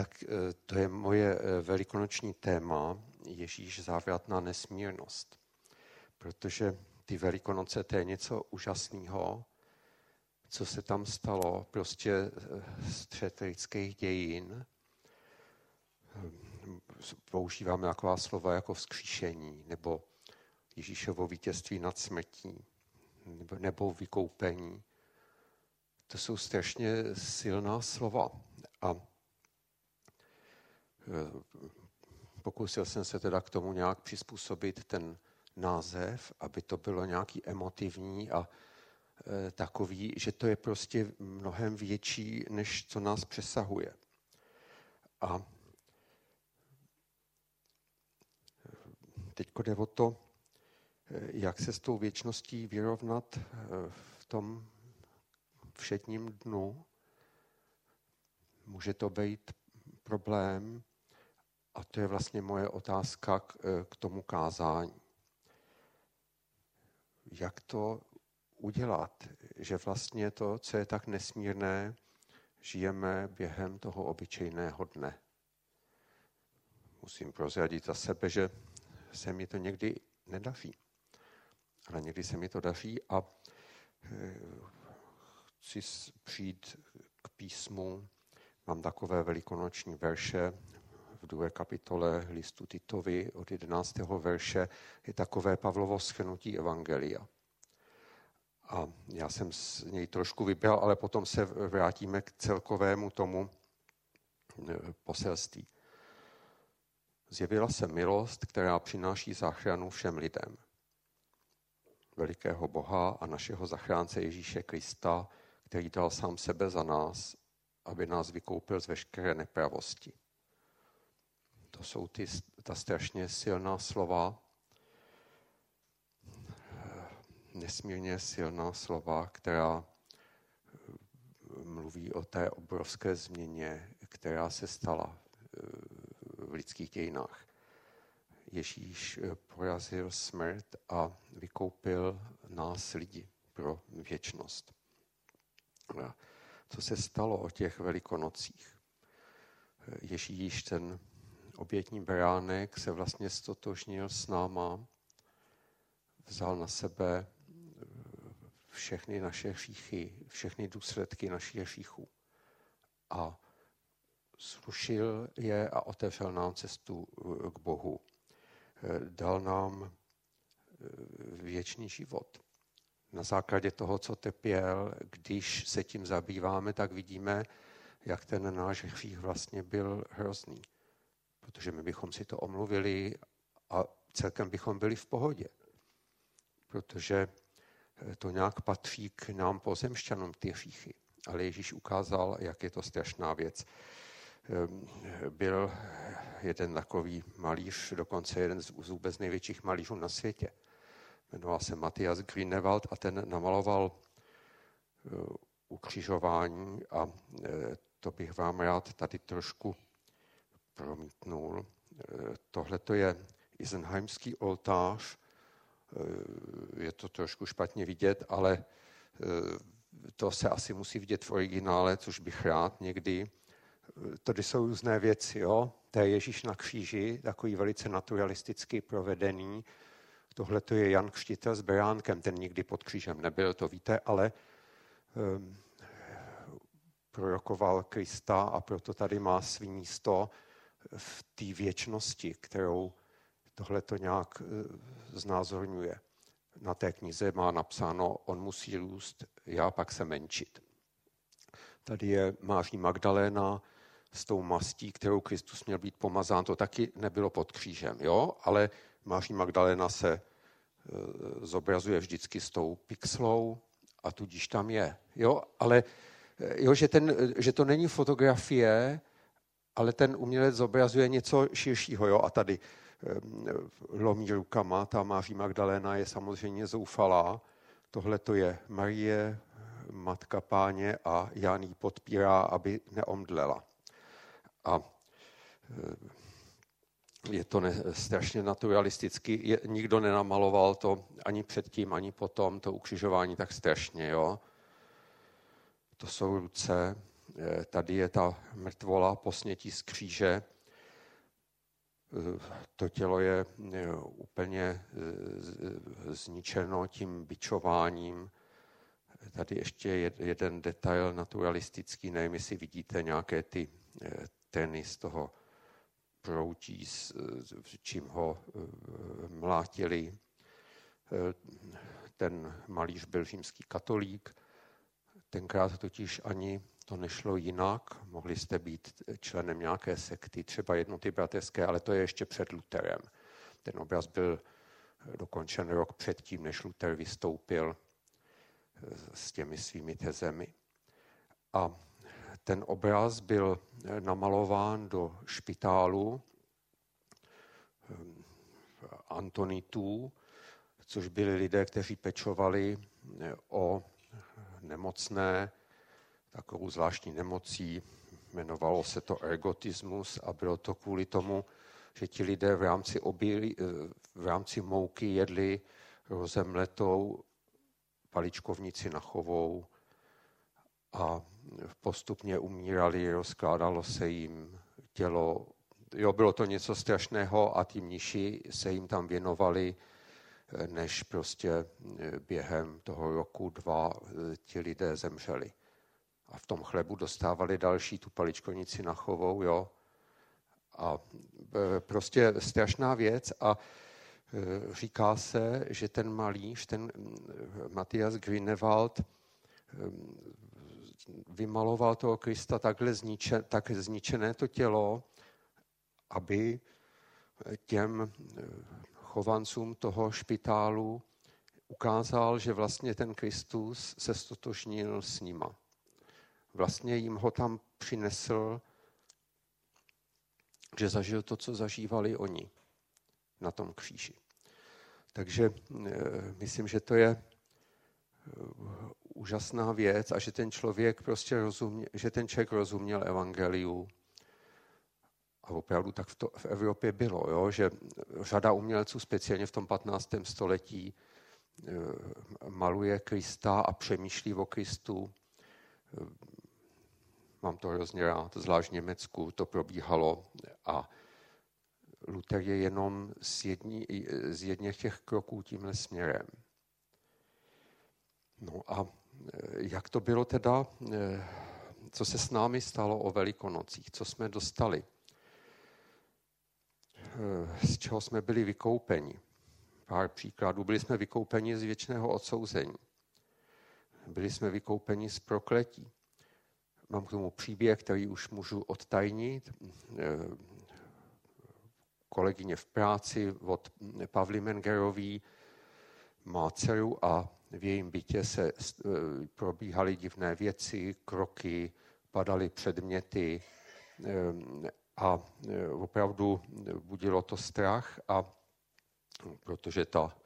Tak to je moje velikonoční téma, Ježíš závratná nesmírnost. Protože ty Velikonoce, to je něco úžasného, co se tam stalo, prostě střet lidských dějin. Používáme taková slova jako vzkříšení, nebo Ježíšovo vítězství nad smrtí, nebo vykoupení. To jsou strašně silná slova. A pokusil jsem se teda k tomu nějak přizpůsobit ten název, aby to bylo nějaký emotivní a takový, že to je prostě mnohem větší, než co nás přesahuje. A teď jde o to, jak se s tou věčností vyrovnat v tom všedním dnu. Může to být problém a to je vlastně moje otázka k tomu kázání. Jak to udělat, že vlastně to, co je tak nesmírné, žijeme během toho obyčejného dne. Musím prozradit za sebe, že se mi to někdy nedaří. Ale někdy se mi to daří a chci přijít k písmu. Mám takové velikonoční verše v 2. kapitole listu Titovi od 11. verše. Je takové Pavlovo shrnutí evangelia. A já jsem z něj trošku vybral, ale potom se vrátíme k celkovému tomu poselství. Zjevila se milost, která přináší záchranu všem lidem. Velikého Boha a našeho zachránce Ježíše Krista, který dal sám sebe za nás, aby nás vykoupil z veškeré nepravosti. To jsou ta strašně silná slova, nesmírně silná slova, která mluví o té obrovské změně, která se stala v lidských dějinách. Ježíš porazil smrt a vykoupil nás lidi pro věčnost. Co se stalo o těch Velikonocích? Ježíš, ten obětní beránek, se vlastně stotožnil s náma, vzal na sebe všechny naše hříchy, všechny důsledky našich hříchů a slušil je a otevřel nám cestu k Bohu. Dal nám věčný život. Na základě toho, co trpěl, když se tím zabýváme, tak vidíme, jak ten náš hřích vlastně byl hrozný. Protože my bychom si to omluvili a celkem bychom byli v pohodě. Protože to nějak patří k nám pozemšťanům, ty hříchy. Ale Ježíš ukázal, jak je to strašná věc. Byl jeden takový malíř, dokonce jeden z vůbec největších malířů na světě. Jmenoval se Matthias Grünewald a ten namaloval ukřižování a to bych vám rád tady trošku promítnul. Tohle to je Isenheimský oltář. Je to trošku špatně vidět, ale to se asi musí vidět v originále, což bych rád někdy. Tady jsou různé věci, jo. To je Ježíš na kříži, takový velice naturalisticky provedený. Tohle to je Jan Křtitel s beránkem, ten nikdy pod křížem nebyl, to víte, ale prorokoval Krista a proto tady má svý místo v té věčnosti, kterou tohle to nějak znázorňuje. Na té knize má napsáno, on musí růst, já pak se menšit. Tady je Máří Magdaléna s tou mastí, kterou Kristus měl být pomazán. To taky nebylo pod křížem, jo? Ale Máří Magdaléna se zobrazuje vždycky s tou pixlou a tudíž tam je. Jo? Ale jo, že to není fotografie, ale ten umělec zobrazuje něco širšího. Jo? A tady lomí rukama, ta Máří Magdaléna je samozřejmě zoufalá. Tohle to je Marie, Matka Páně a Jan ji podpírá, aby neomdlela. A je to strašně naturalisticky, nikdo nenamaloval to ani předtím, ani potom, to ukřižování tak strašně. Jo? To jsou ruce, tady je ta mrtvola po snětí z kříže. To tělo je úplně zničeno tím bičováním. Tady ještě jeden detail naturalistický, nevím, jestli vidíte nějaké ty teny z toho proutí, čím ho mlátili. Ten malíř byl římský katolík, tenkrát totiž ani to nešlo jinak, mohli jste být členem nějaké sekty, třeba jednoty bratrské, ale to je ještě před Luterem. Ten obraz byl dokončen rok předtím, než Luther vystoupil s těmi svými tezemi. A ten obraz byl namalován do špitálu Antonitů, což byli lidé, kteří pečovali o nemocné, takovou zvláštní nemocí, jmenovalo se to ergotismus a bylo to kvůli tomu, že ti lidé v rámci mouky jedli rozemletou paličkovnici nachovou a postupně umírali, rozkládalo se jim tělo. Jo, bylo to něco strašného a ti mniši se jim tam věnovali, než prostě během toho roku, 2 ti lidé zemřeli. A v tom chlebu dostávali další tu paličkovnici nachovou, jo. A prostě strašná věc a říká se, že ten malíř, ten Matthias Grünewald vymaloval toho Krista tak zničené to tělo, aby těm chovancům toho špitálu ukázal, že vlastně ten Kristus se stotožnil s nima. Vlastně jim ho tam přinesl, že zažil to, co zažívali oni na tom kříži. Takže myslím, že to je úžasná věc a že ten člověk rozuměl evangeliu. A opravdu tak v Evropě bylo, jo? Že řada umělců, speciálně v tom 15. století, maluje Krista a přemýšlí o Kristu. Mám to hrozně rád, zvlášť v Německu to probíhalo a Luther je jenom z jedněch těch kroků tímhle směrem. No a jak to bylo teda, co se s námi stalo o Velikonocích, co jsme dostali, z čeho jsme byli vykoupeni. Pár příkladů. Byli jsme vykoupeni z věčného odsouzení. Byli jsme vykoupeni z prokletí. Mám k tomu příběh, který už můžu odtajnit. Kolegyně v práci od Pavly Mengerový má dceru a v jejím bytě se probíhaly divné věci, kroky, padaly předměty a opravdu budilo to strach, a protože ta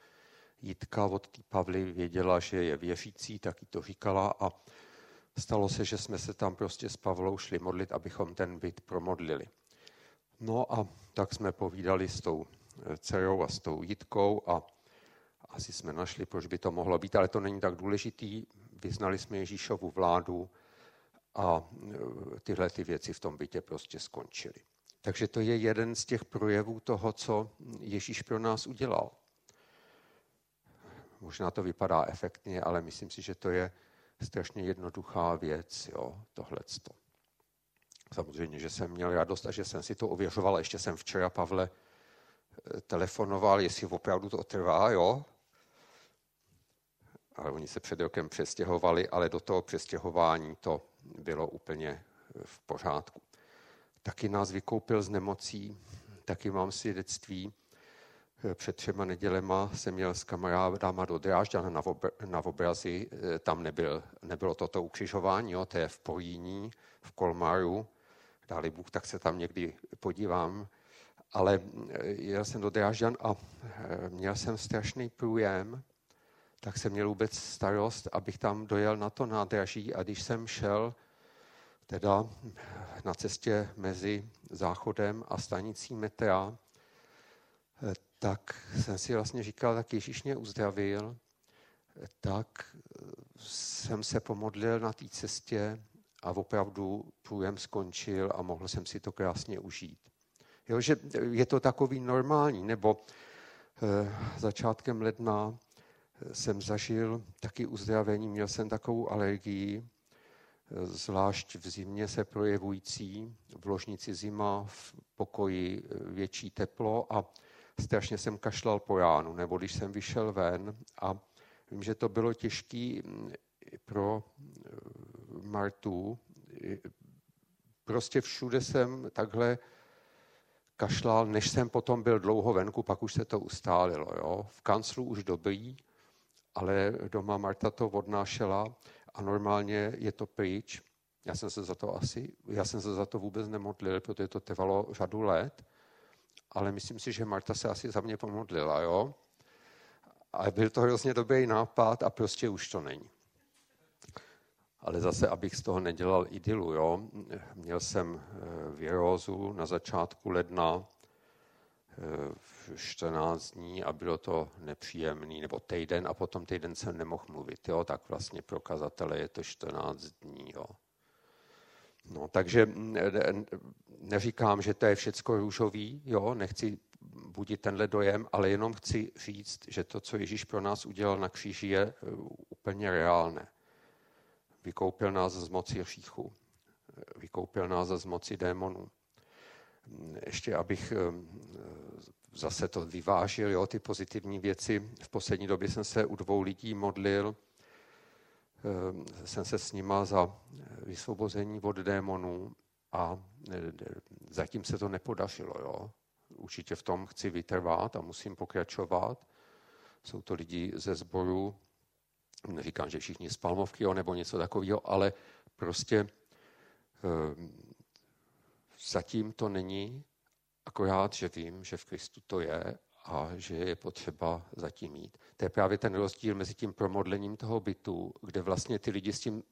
Jitka od té Pavly věděla, že je věřící, tak jí to říkala a stalo se, že jsme se tam prostě s Pavlou šli modlit, abychom ten byt promodlili. No a tak jsme povídali s tou dcerou a s tou Jitkou a asi jsme našli, proč by to mohlo být, ale to není tak důležitý. Vyznali jsme Ježíšovu vládu a tyhle ty věci v tom bytě prostě skončily. Takže to je jeden z těch projevů toho, co Ježíš pro nás udělal. Možná to vypadá efektně, ale myslím si, že to je strašně jednoduchá věc, jo, tohleto. Samozřejmě, že jsem měl radost a že jsem si to ověřoval. Ještě jsem včera, Pavle, telefonoval, jestli opravdu to trvá, jo. Ale oni se před rokem přestěhovali, ale do toho přestěhování to bylo úplně v pořádku. Taky nás vykoupil z nemocí, taky mám svědectví. Před 3 nedělema jsem měl s kamarádama do Drážďan na obrazy, tam nebylo toto ukřižování, jo, to je v Poríní, v Kolmaru, dáli Bůh, tak se tam někdy podívám. Ale jel jsem do Drážďan a měl jsem strašný průjem, tak jsem měl vůbec starost, abych tam dojel na to nádraží, a když jsem šel teda na cestě mezi záchodem a stanicí metra, tak jsem si vlastně říkal, tak Ježíš mě uzdravil, tak jsem se pomodlil na té cestě a opravdu průjem skončil a mohl jsem si to krásně užít. Jo, že je to takový normální, nebo začátkem ledna jsem zažil taky uzdravení, měl jsem takovou alergii, zvlášť v zimě se projevující, v ložnici zima, v pokoji větší teplo a strašně jsem kašlal po ránu, nebo když jsem vyšel ven a vím, že to bylo těžké pro Martu. Prostě všude jsem takhle kašlal, než jsem potom byl dlouho venku, pak už se to ustálilo. Jo? V kanclu už dobrý, ale doma Marta to odnášela a normálně je to pryč. Já jsem se za to vůbec nemodlil, protože to trvalo řadu let, ale myslím si, že Marta se asi za mě pomodlila. Jo? A byl to hrozně dobrý nápad a prostě už to není. Ale zase, abych z toho nedělal idylu, jo? Měl jsem virózu na začátku ledna 14 dní a bylo to nepříjemný, nebo týden a potom týden jsem nemohl mluvit, jo? Tak vlastně pro kazatele je to 14 dní. Jo? No, takže neříkám, že to je všecko růžový, jo? Nechci budit tenhle dojem, ale jenom chci říct, že to, co Ježíš pro nás udělal na kříži, je úplně reálné. Vykoupil nás z moci hříchu, vykoupil nás z moci démonů. Ještě abych zase to vyvážil, jo, ty pozitivní věci. V poslední době jsem se u 2 lidí modlil, jsem se s nima za vysvobození od démonů a zatím se to nepodařilo. Jo. Určitě v tom chci vytrvat a musím pokračovat. Jsou to lidi ze sboru, neříkám, že všichni z Palmovky, jo, nebo něco takového, ale prostě zatím to není, akorát, že vím, že v Kristu to je a že je potřeba zatím jít. To je právě ten rozdíl mezi tím promodlením toho bytu, kde vlastně ty lidi s tím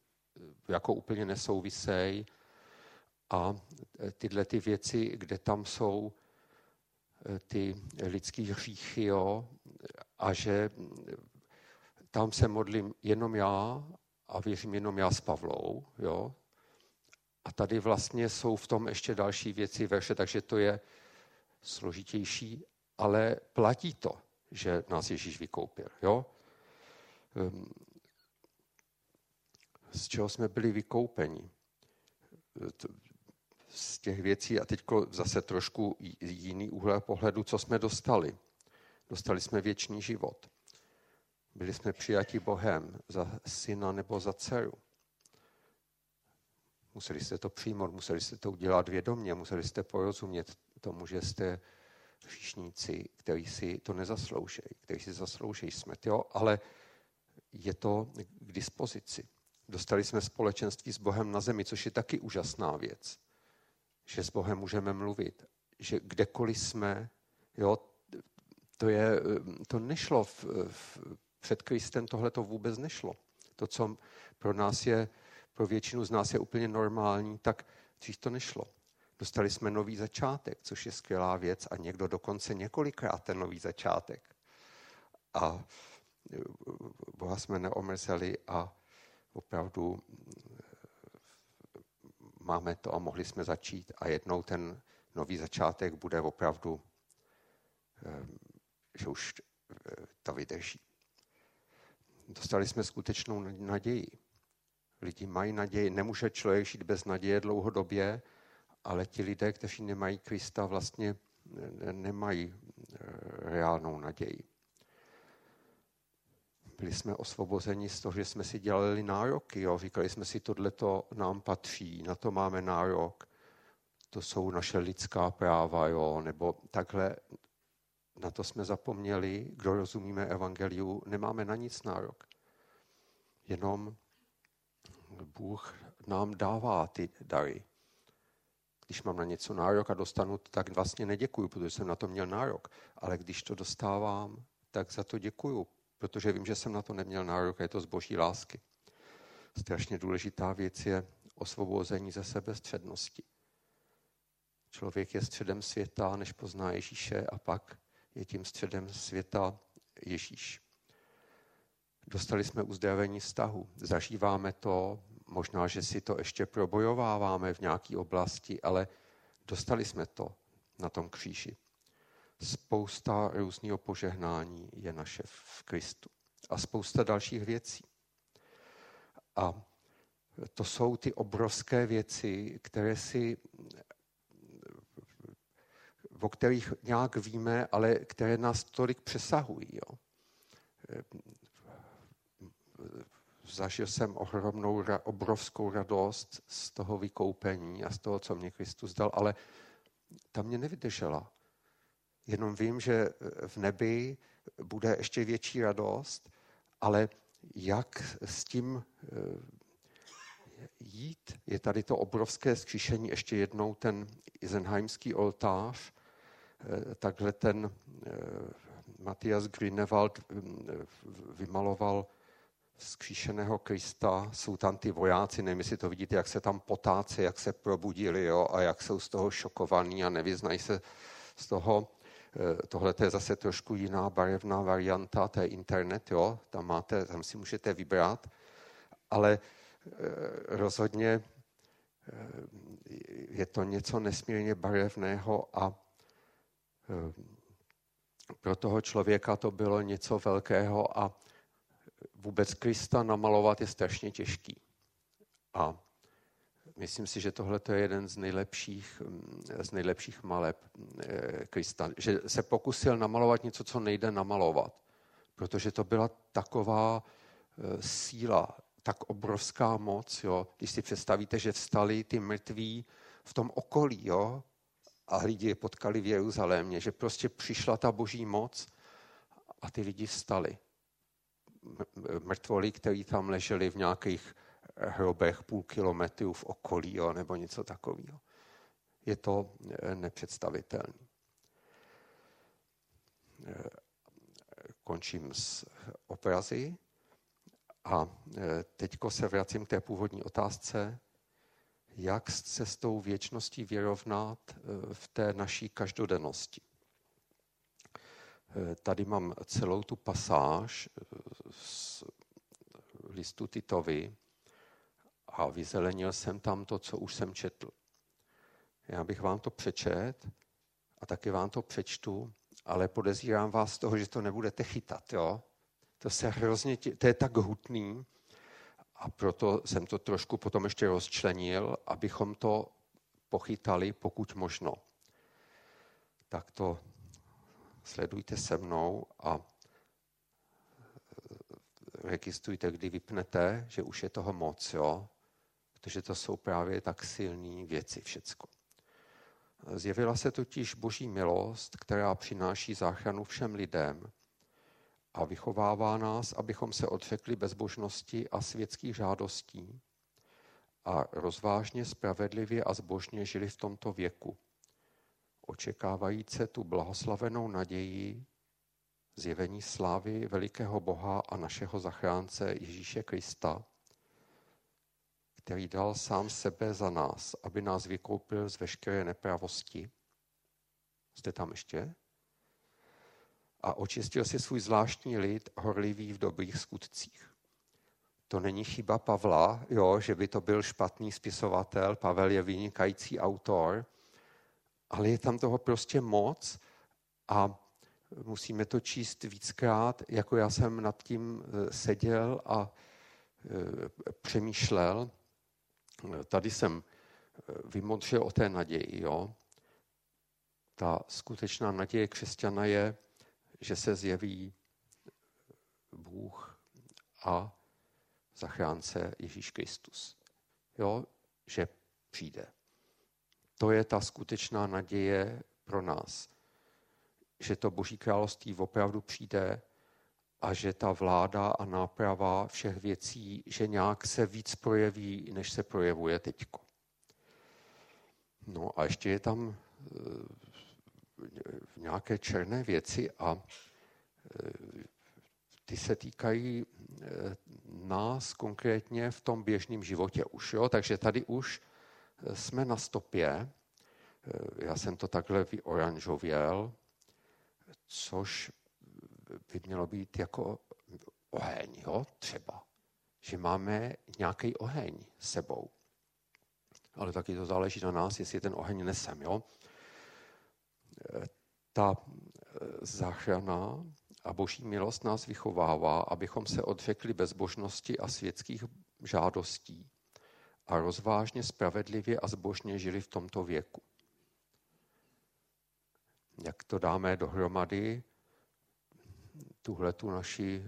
jako úplně nesouvisejí a tyhle ty věci, kde tam jsou ty lidský hříchy, jo, a že tam se modlím jenom já a věřím jenom já s Pavlou. Jo? A tady vlastně jsou v tom ještě další věci verše, takže to je složitější, ale platí to, že nás Ježíš vykoupil. Jo? Z čeho jsme byli vykoupeni? Z těch věcí a teď zase trošku jiný úhel pohledu, co jsme dostali. Dostali jsme věčný život. Byli jsme přijati Bohem za syna nebo za dceru. Museli jste to přijmout, museli jste to udělat vědomě, museli jste porozumět tomu, že jste hříšníci, kteří si to nezasloužejí, kteří si zasloužejí smrt, jo? Ale je to k dispozici. Dostali jsme společenství s Bohem na zemi, což je taky úžasná věc, že s Bohem můžeme mluvit, že kdekoliv jsme, jo, to nešlo před Kristem, tohle to vůbec nešlo. To, co pro nás je, pro většinu z nás je úplně normální, tak dřív to nešlo. Dostali jsme nový začátek, což je skvělá věc a někdo dokonce několikrát ten nový začátek. A Boha jsme neomrzeli a opravdu máme to a mohli jsme začít a jednou ten nový začátek bude opravdu, že už to vydrží. Dostali jsme skutečnou naději. Lidi mají naději, nemůže člověk žít bez naděje dlouhodobě, ale ti lidé, kteří nemají Krista, vlastně nemají reálnou naději. Byli jsme osvobozeni z toho, že jsme si dělali nároky. Jo? Říkali jsme si, tohleto nám patří, na to máme nárok, to jsou naše lidská práva, jo? Nebo takhle. Na to jsme zapomněli, kdo rozumíme evangeliu, nemáme na nic nárok. Jenom Bůh nám dává ty dary. Když mám na něco nárok a dostanu, tak vlastně neděkuju, protože jsem na to měl nárok. Ale když to dostávám, tak za to děkuju, protože vím, že jsem na to neměl nárok a je to z boží lásky. Strašně důležitá věc je osvobození ze sebestřednosti. Člověk je středem světa, než pozná Ježíše a pak je tím středem světa Ježíš. Dostali jsme uzdravení vztahu, zažíváme to, Možná, že si to ještě probojováváme v nějaké oblasti, ale dostali jsme to na tom kříži. Spousta různého požehnání je naše v Kristu. A spousta dalších věcí. A to jsou ty obrovské věci, které o kterých nějak víme, ale které nás tolik přesahují. Jo. Zažil jsem obrovskou radost z toho vykoupení a z toho, co mě Kristus dal, ale ta mě nevydržela. Jenom vím, že v nebi bude ještě větší radost, ale jak s tím jít? Je tady to obrovské zkříšení, ještě jednou ten Isenheimský oltář, takhle ten Matthias Grünewald vymaloval zkříšeného Krista, jsou tam ty vojáci, nevím, jestli to vidíte, jak se tam potáce, jak se probudili, jo, a jak jsou z toho šokovaní a nevyznají se z toho. Tohle je zase trošku jiná barevná varianta, to je internet, jo, tam si můžete vybrat, ale rozhodně je to něco nesmírně barevného a pro toho člověka to bylo něco velkého a vůbec Krista namalovat je strašně těžký. A myslím si, že tohle je jeden z nejlepších maleb Krista. Že se pokusil namalovat něco, co nejde namalovat. Protože to byla taková síla, tak obrovská moc. Jo? Když si představíte, že vstali ty mrtví v tom okolí, jo? A lidi je potkali v Jeruzalémě, že prostě přišla ta boží moc a ty lidi vstali. Mrtvoly, který tam leželi v nějakých hrobech 0,5 kilometru v okolí, jo, nebo něco takového. Je to nepředstavitelné. Končím s obrazy a teďko se vracím k té původní otázce, jak se s tou věčností vyrovnat v té naší každodennosti. Tady mám celou tu pasáž z listu Titovi a vyzelenil jsem tam to, co už jsem četl. Já bych vám to přečet a taky vám to přečtu, ale podezírám vás z toho, že to nebudete chytat. Jo? To je tak hutný a proto jsem to trošku potom ještě rozčlenil, abychom to pochytali, pokud možno. Tak to sledujte se mnou a registrujte, kdy vypnete, že už je toho moc, jo? Protože to jsou právě tak silné věci všecko. Zjevila se totiž boží milost, která přináší záchranu všem lidem a vychovává nás, abychom se odřekli bezbožnosti a světských žádostí a rozvážně, spravedlivě a zbožně žili v tomto věku, očekávajíce tu blahoslavenou naději, zjevení slávy velikého Boha a našeho zachránce Ježíše Krista, který dal sám sebe za nás, aby nás vykoupil z veškeré nepravosti. Jste tam ještě? A očistil si svůj zvláštní lid, horlivý v dobrých skutcích. To není chyba Pavla, jo, že by to byl špatný spisovatel, Pavel je vynikající autor, ale je tam toho prostě moc a musíme to číst víckrát, jako já jsem nad tím seděl a přemýšlel. Tady jsem vymodřil o té naději. Jo? Ta skutečná naděje křesťana je, že se zjeví Bůh a zachránce Ježíš Kristus. Jo? Že přijde. To je ta skutečná naděje pro nás, že to boží království opravdu přijde a že ta vláda a náprava všech věcí, že nějak se víc projeví, než se projevuje teďko. No a ještě je tam nějaké černé věci a ty se týkají nás konkrétně v tom běžném životě už. Jo? Takže tady už jsme na stopě, já jsem to takhle vyoranžověl, což by mělo být jako oheň, jo? Třeba. že máme nějaký oheň s sebou. Ale taky to záleží na nás, jestli ten oheň nesem. Jo? Ta záchrana a boží milost nás vychovává, abychom se odřekli bezbožnosti a světských žádostí a rozvážně, spravedlivě a zbožně žili v tomto věku. Jak to dáme dohromady,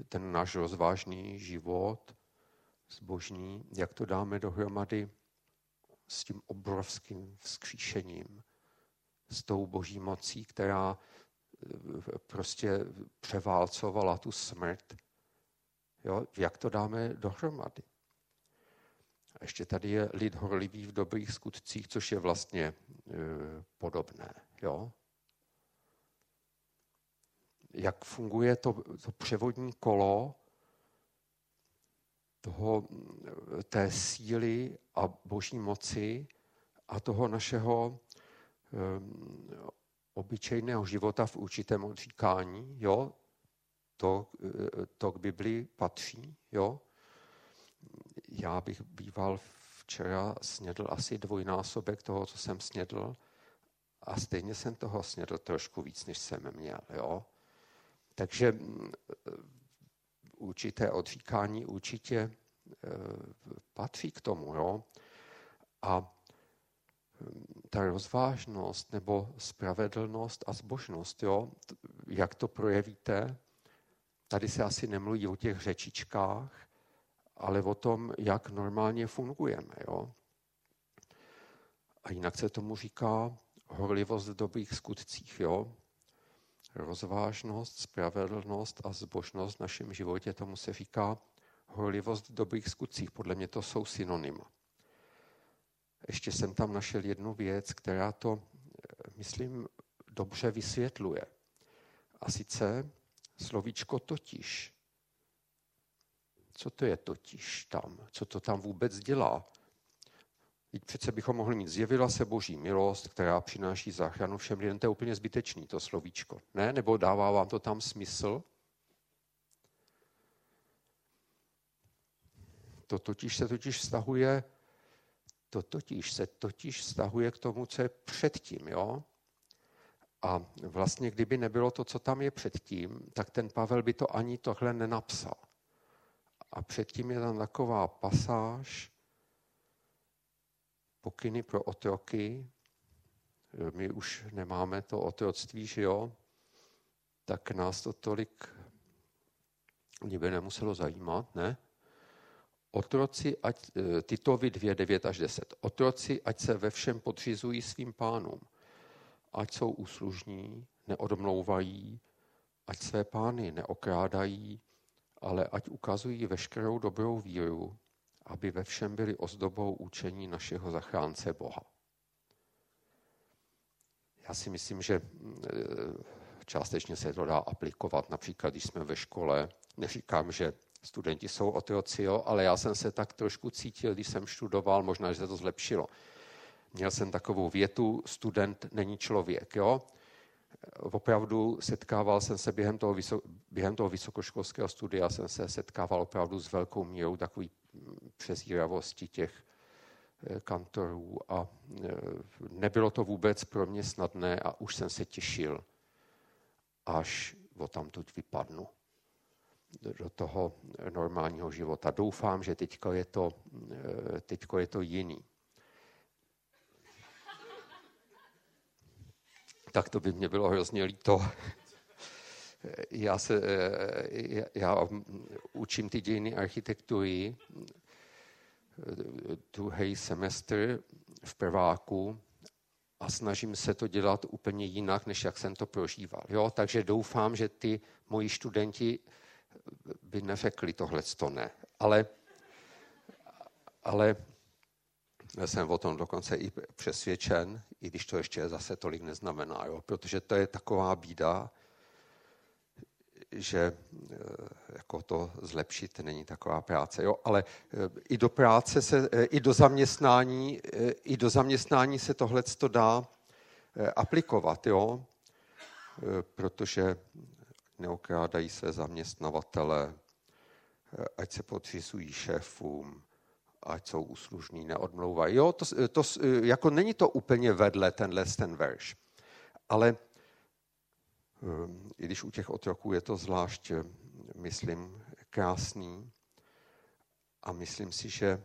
ten náš rozvážný život zbožný, jak to dáme dohromady s tím obrovským vzkříšením, s tou boží mocí, která prostě převálcovala tu smrt. Jo? Jak to dáme dohromady? A ještě tady je lid horlivý v dobrých skutcích, což je vlastně podobné. Jo? Jak funguje to převodní kolo té síly a boží moci a toho našeho obyčejného života v určitém odříkání, jo? To k Biblii patří. Jo? Já bych býval včera snědl asi dvojnásobek toho, co jsem snědl, a stejně jsem toho snědl trošku víc, než jsem měl. Jo? Takže určité odříkání určitě patří k tomu. Jo? A ta rozvážnost nebo spravedlnost a zbožnost, jo? Jak to projevíte, tady se asi nemluví o těch řečičkách, ale o tom, jak normálně fungujeme. Jo? A jinak se tomu říká horlivost v dobrých skutcích. Jo? Rozvážnost, spravedlnost a zbožnost v našem životě, tomu se říká horlivost v dobrých skutcích. Podle mě to jsou synonyma. Ještě jsem tam našel jednu věc, která to, myslím, dobře vysvětluje. A sice slovíčko totiž. Co to je totiž tam? Co to tam vůbec dělá? Teď přece bychom mohli mít zjevila se boží milost, která přináší záchranu všem lidem. To je úplně zbytečný, to slovíčko. Ne? Nebo dává vám to tam smysl? To totiž se vztahuje k tomu, co je předtím. Jo? A vlastně, kdyby nebylo to, co tam je předtím, tak ten Pavel by to ani tohle nenapsal. A předtím je tam taková pasáž, pokyny pro otroky. My už nemáme to otroctví, že jo? Tak nás to tolik by nemuselo zajímat, ne? Titovi 2, 9 až 10. Otroci, ať se ve všem podřizují svým pánům, ať jsou úslužní, neodmlouvají, ať své pány neokrádají, ale ať ukazují veškerou dobrou víru, aby ve všem byli ozdobou učení našeho zachránce Boha. Já si myslím, že částečně se to dá aplikovat. Například, když jsme ve škole, neříkám, že studenti jsou otroci, jo, ale já jsem se tak trošku cítil, když jsem študoval, možná, že se to zlepšilo. Měl jsem takovou větu, student není člověk. Jo? Opravdu setkával jsem se během toho vysokoškolského studia, jsem se setkával opravdu s velkou mírou takový přezíravosti těch kantorů a nebylo to vůbec pro mě snadné a už jsem se těšil, až odtamtud vypadnu do toho normálního života. Doufám, že teďko je to jiný. Tak to by mě bylo hrozně líto. Já učím ty dějiny architektury druhý semestr v prváku a snažím se to dělat úplně jinak, než jak jsem to prožíval. Jo? Takže doufám, že ty moji studenti by neřekli tohleto ne. Ale jsem o tom dokonce i přesvědčen, i když to ještě zase tolik neznamená. Jo? Protože to je taková bída, že jako to zlepšit není taková práce. Jo? Ale i do práce, i do zaměstnání se tohleto dá aplikovat. Jo? Protože neokrádají své zaměstnavatele, ať se podřizují šéfům, ať jsou uslužní, neodmlouvají. Jo, to jako není to úplně vedle ten verš, ale i když u těch otroků je to zvlášť, myslím, krásný a myslím si, že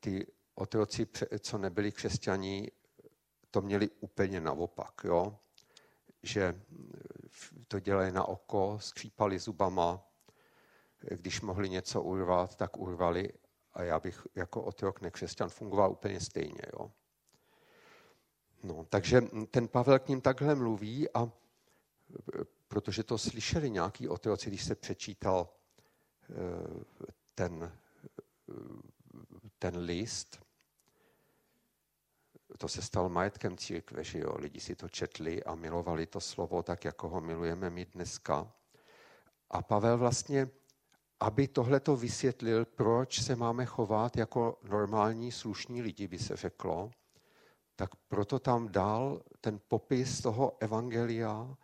ty otroci, co nebyli křesťaní, to měli úplně naopak, jo? Že to dělají na oko, skřípali zubama, když mohli něco urvat, tak urvali a já bych jako otrok nekřesťan fungoval úplně stejně. Jo? No, takže ten Pavel k ním takhle mluví a protože to slyšeli nějaký otroci, když se přečítal ten list, to se stal majetkem církve, že jo, lidi si to četli a milovali to slovo tak, jako ho milujeme my dneska. A Pavel vlastně, aby tohleto vysvětlil, proč se máme chovat jako normální, slušní lidi, by se řeklo, tak proto tam dal ten popis toho evangelia,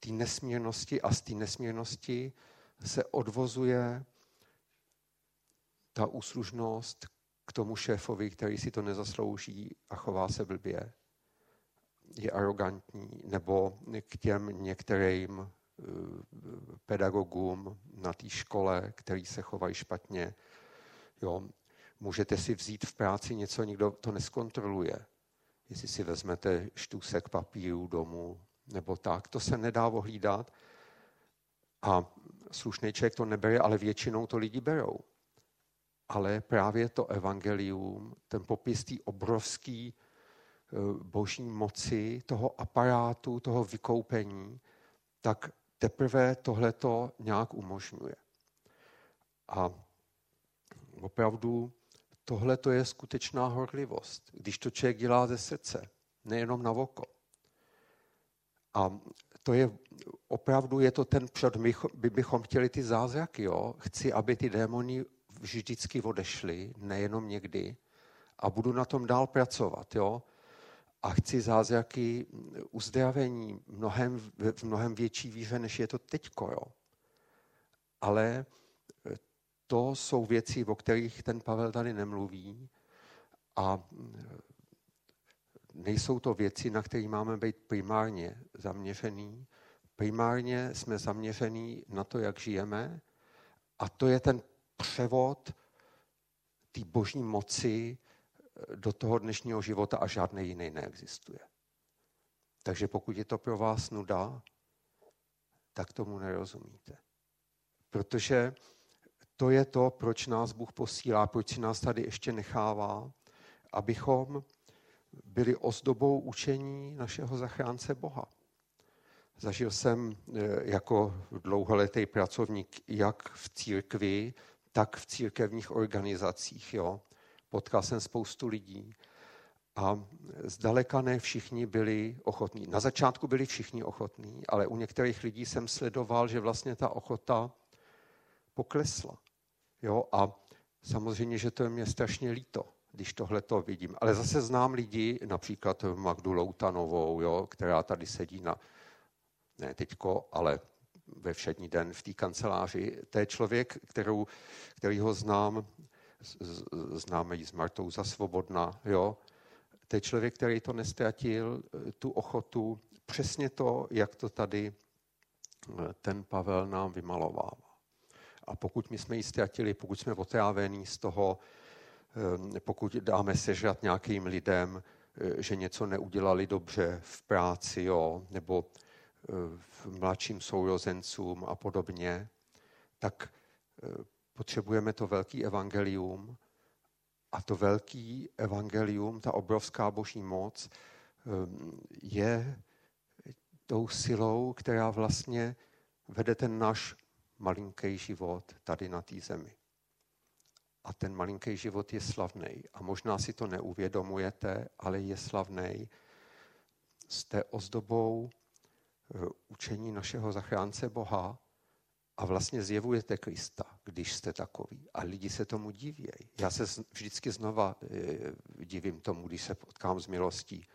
té nesmírnosti a z té nesmírnosti se odvozuje ta úslužnost k tomu šéfovi, který si to nezaslouží a chová se blbě, je arrogantní, nebo k těm některým pedagogům na té škole, který se chovají špatně. Jo, můžete si vzít v práci něco, nikdo to neskontroluje. Jestli si vezmete štůsek papíru domů, nebo tak, to se nedá ohlídat a slušný člověk to nebere, ale většinou to lidi berou. Ale právě to evangelium, ten popis té obrovské boží moci, toho aparátu, toho vykoupení, tak teprve tohleto nějak umožňuje. A opravdu tohleto je skutečná horlivost, když to člověk dělá ze srdce, nejenom na oko. A to je opravdu, je to ten před, my bychom chtěli ty zázraky, jo? Chci, aby ty démoni vždycky odešli, nejenom někdy, a budu na tom dál pracovat, jo? A chci zázraky uzdravení v mnohem větší víře, než je to teďko, jo? Ale to jsou věci, o kterých ten Pavel tady nemluví a nejsou to věci, na které máme být primárně zaměřený. Primárně jsme zaměřený na to, jak žijeme a to je ten převod té boží moci do toho dnešního života a žádný jiný neexistuje. Takže pokud je to pro vás nuda, tak tomu nerozumíte. Protože to je to, proč nás Bůh posílá, proč si nás tady ještě nechává, abychom byli ozdobou učení našeho zachránce Boha. Zažil jsem jako dlouholetý pracovník jak v církvi, tak v církevních organizacích. Jo. Potkal jsem spoustu lidí a zdaleka ne všichni byli ochotní. Na začátku byli všichni ochotní, ale u některých lidí jsem sledoval, že vlastně ta ochota poklesla. Jo. A samozřejmě, že to je mě strašně líto, když tohle to vidím. Ale zase znám lidi, například Magdu Loutanovou, jo, která tady sedí na, ne teďko, ale ve všední den v té kanceláři. To je člověk, kterýho znám, známe ji s Martou za Svobodna, jo. To je člověk, který to nestratil, tu ochotu, přesně to, jak to tady ten Pavel nám vymalovává. A pokud my jsme ji ztratili, pokud jsme otrávení z toho, pokud dáme sežrat nějakým lidem, že něco neudělali dobře v práci, jo, nebo mladším sourozencům a podobně, tak potřebujeme to velký evangelium a to velký evangelium, ta obrovská boží moc, je tou silou, která vlastně vede ten náš malinký život tady na té zemi. A ten malinký život je slavnej. A možná si to neuvědomujete, ale je slavnej. Jste ozdobou učení našeho zachránce Boha a vlastně zjevujete Krista, když jste takový. A lidi se tomu divějí. Já se vždycky znova divím tomu, když se potkám s milostí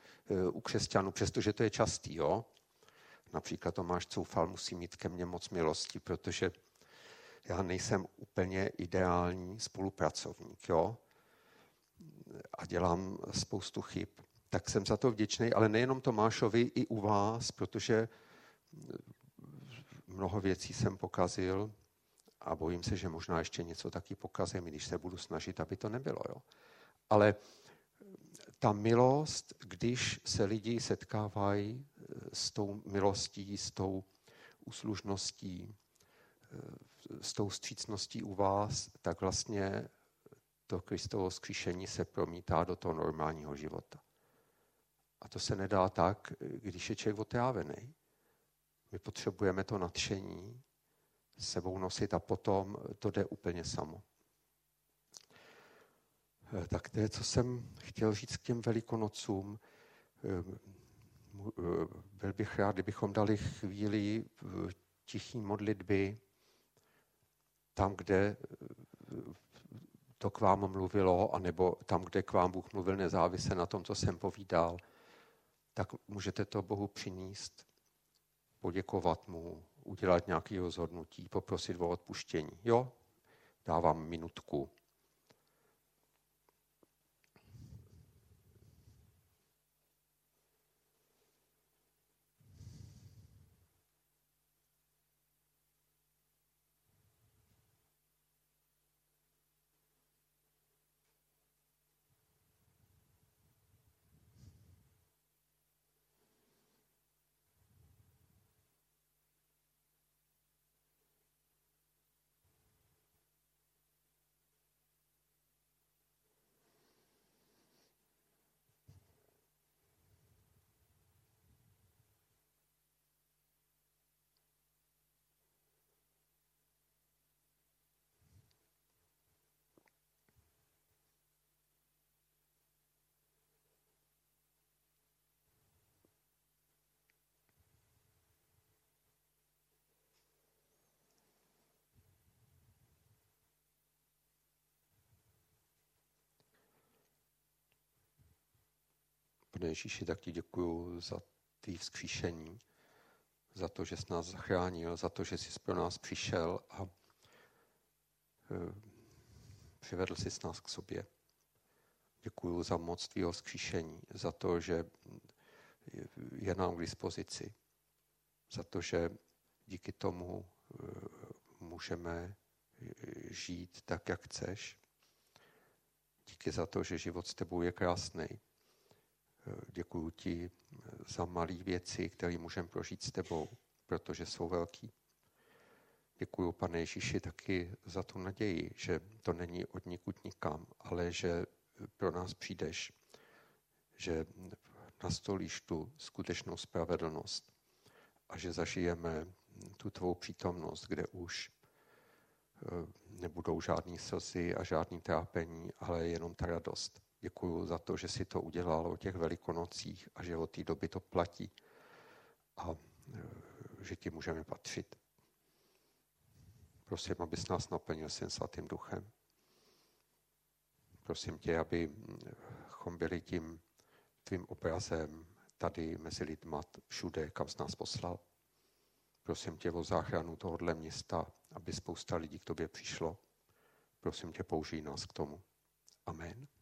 u křesťanů, přestože to je častý. Jo? Například Tomáš Coufal musí mít ke mně moc milosti, protože já nejsem úplně ideální spolupracovník, jo? A dělám spoustu chyb. Tak jsem za to vděčný, ale nejenom Tomášovi, i u vás, protože mnoho věcí jsem pokazil a bojím se, že možná ještě něco taky pokazím, i když se budu snažit, aby to nebylo. Jo? Ale ta milost, když se lidi setkávají s tou milostí, s tou uslužností, s tou vstřícností u vás, tak vlastně to Kristovo vzkříšení se promítá do toho normálního života. A to se nedá tak, když je člověk otrávený. My potřebujeme to nadšení s sebou nosit a potom to jde úplně samo. Tak to je, co jsem chtěl říct k těm Velikonocům. Byl bych rád, kdybychom dali chvíli tichý modlitby tam, kde to k vám mluvilo, anebo tam, kde k vám Bůh mluvil nezávisle na tom, co jsem povídal, tak můžete to Bohu přinést, poděkovat mu, udělat nějaké rozhodnutí, poprosit o odpuštění. Jo, dávám minutku. Pane Ježíši, tak ti děkuju za tvý vzkříšení, za to, že jsi nás zachránil, za to, že jsi pro nás přišel a přivedl jsi nás k sobě. Děkuju za moc tvýho vzkříšení, za to, že je nám k dispozici, za to, že díky tomu můžeme žít tak, jak chceš. Díky za to, že život s tebou je krásný. Děkuju ti za malé věci, které můžeme prožít s tebou, protože jsou velký. Děkuju, Pane Ježíši, taky za tu naději, že to není od nikud nikam, ale že pro nás přijdeš, že nastolíš tu skutečnou spravedlnost a že zažijeme tu tvou přítomnost, kde už nebudou žádný slzy a žádný trápení, ale jenom ta radost. Děkuju za to, že si to udělal o těch Velikonocích a že od té doby to platí a že ti můžeme patřit. Prosím, abys nás naplnil svým Svatým Duchem. Prosím tě, abychom byli tím tvým obrazem tady mezi lidma všude, kam jsi nás poslal. Prosím tě o záchranu tohohle města, aby spousta lidí k tobě přišlo. Prosím tě, použij nás k tomu. Amen.